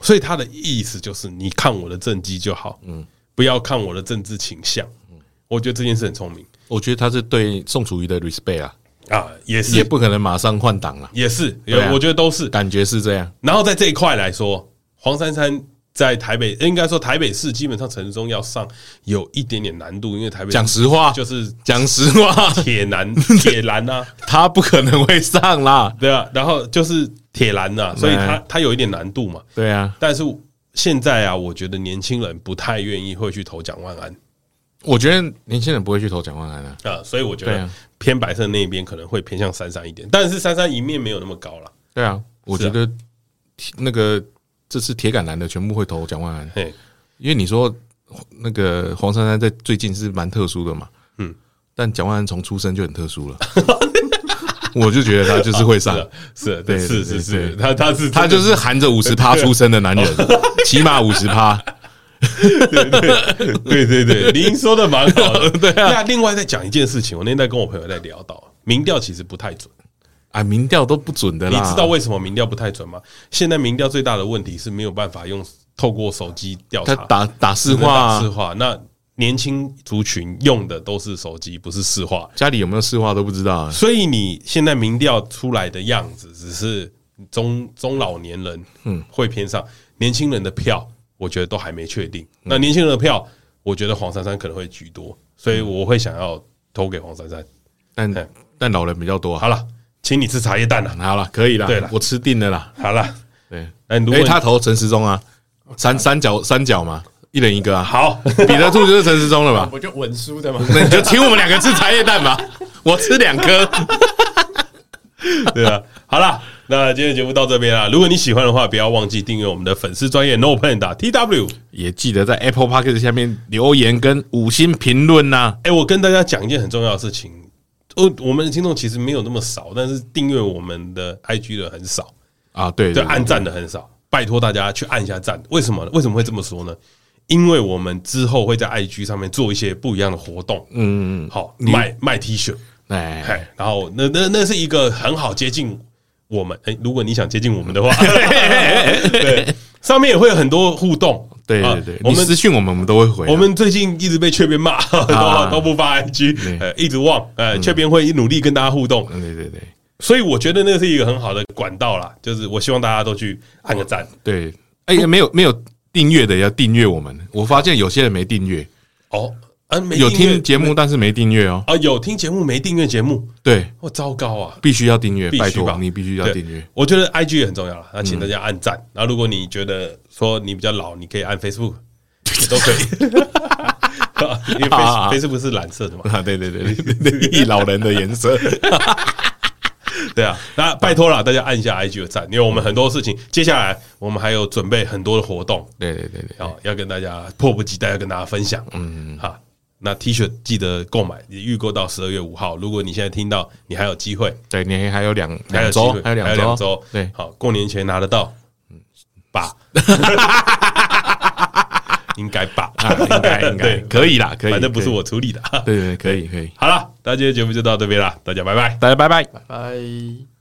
所以他的意思就是你看我的政绩就好，嗯，不要看我的政治倾向，嗯，我觉得这件事很聪明。我觉得他是对宋楚瑜的 respect 啊，啊，也是，也不可能马上换党了，也是，啊、我觉得都是，感觉是这样。然后在这一块来说，黄珊珊在台北，应该说台北市基本上城中要上有一点点难度，因为台北讲实话就是讲实话，铁男铁男啊，他不可能会上啦，对啊，然后就是铁男啊，所以他他有一点难度嘛，对啊。但是现在啊，我觉得年轻人不太愿意会去投蒋万安。我觉得年轻人不会去投蒋万安啊，啊，所以我觉得偏白色那一边可能会偏向珊珊一点，但是珊珊一面没有那么高了。对啊，我觉得那个这次铁杆蓝的全部会投蒋万安，因为你说那个黄珊珊在最近是蛮特殊的嘛，嗯，但蒋万安从出生就很特殊了。我就觉得他就是会上，是，对，是是是，他他是他就是含着 百分之五十 出生的男人，起码 百分之五十。对对对对对，您说的蛮好的。对啊，那另外再讲一件事情，我那天在跟我朋友在聊到，民调其实不太准啊，民调都不准的啦。你知道为什么民调不太准吗？现在民调最大的问题是没有办法用透过手机调查，打打市话，打市话。那年轻族群用的都是手机，不是市话，家里有没有市话都不知道、啊。所以你现在民调出来的样子，只是中中老年人嗯会偏上，年轻人的票。我觉得都还没确定。那年轻人的票，我觉得黄珊珊可能会居多，所以我会想要投给黄珊珊。但但老人比较多、啊。好了，请你吃茶叶蛋了、啊。好了，可以了。对了，我吃定了啦。好了，对。哎，如果他投陈时中啊，三三角三角嘛，一人一个啊。好，彼得兔就是陈时中了吧？我就文书的嘛。那你就请我们两个吃茶叶蛋吧，我吃两颗。对啊，好了。那今天节目到这边啦，如果你喜欢的话，不要忘记订阅我们的粉丝专页 noplan 点 t w， 也记得在 Apple Podcast 下面留言跟五星评论呐。哎、欸，我跟大家讲一件很重要的事情，我我们的听众其实没有那么少，但是订阅我们的 I G 的很少啊，对，对，按赞的很少，拜托大家去按一下赞。为什么呢？为什么会这么说呢？因为我们之后会在 I G 上面做一些不一样的活动，嗯，好，卖卖 T 恤，哎，然后那那那是一个很好接近。我们、欸、如果你想接近我们的话，对，上面也会有很多互动。对对对，啊、我们私讯我们，我们都会回、啊。我们最近一直被雀边骂，啊、都不发 I G，、呃、一直忘。呃，雀边会努力跟大家互动。嗯、对对对，所以我觉得那是一个很好的管道啦。就是我希望大家都去按个赞。对，哎、欸，没有没有订阅的要订阅我们。我发现有些人没订阅哦。啊、有听节目，但是没订阅哦。啊，有听节目没订阅节目，对，我、哦、糟糕啊！必须要订阅，拜托你必须要订阅。我觉得 I G 也很重要了，那请大家按赞。那、嗯、如果你觉得说你比较老，你可以按 Facebook， 也都可以，因为 Facebook 是蓝色的嘛。啊，对对对对，一老人的颜色。对啊，那拜托啦，大家按一下 I G 的赞，因为我们很多事情，接下来我们还有准备很多的活动。对对对对，好，要跟大家迫不及待要跟大家分享。嗯，好。那 T 恤记得购买，你预购到十二月五号。如果你现在听到，你还有机会，对你还有两两周，还有两周，对，好，过年前拿得到，嗯，吧，应该吧，啊、应该应该可以啦，可以，反正不是我处理的，对对，可以可以。好了，那今天节目就到这边啦，大家拜拜，大家拜拜，拜拜。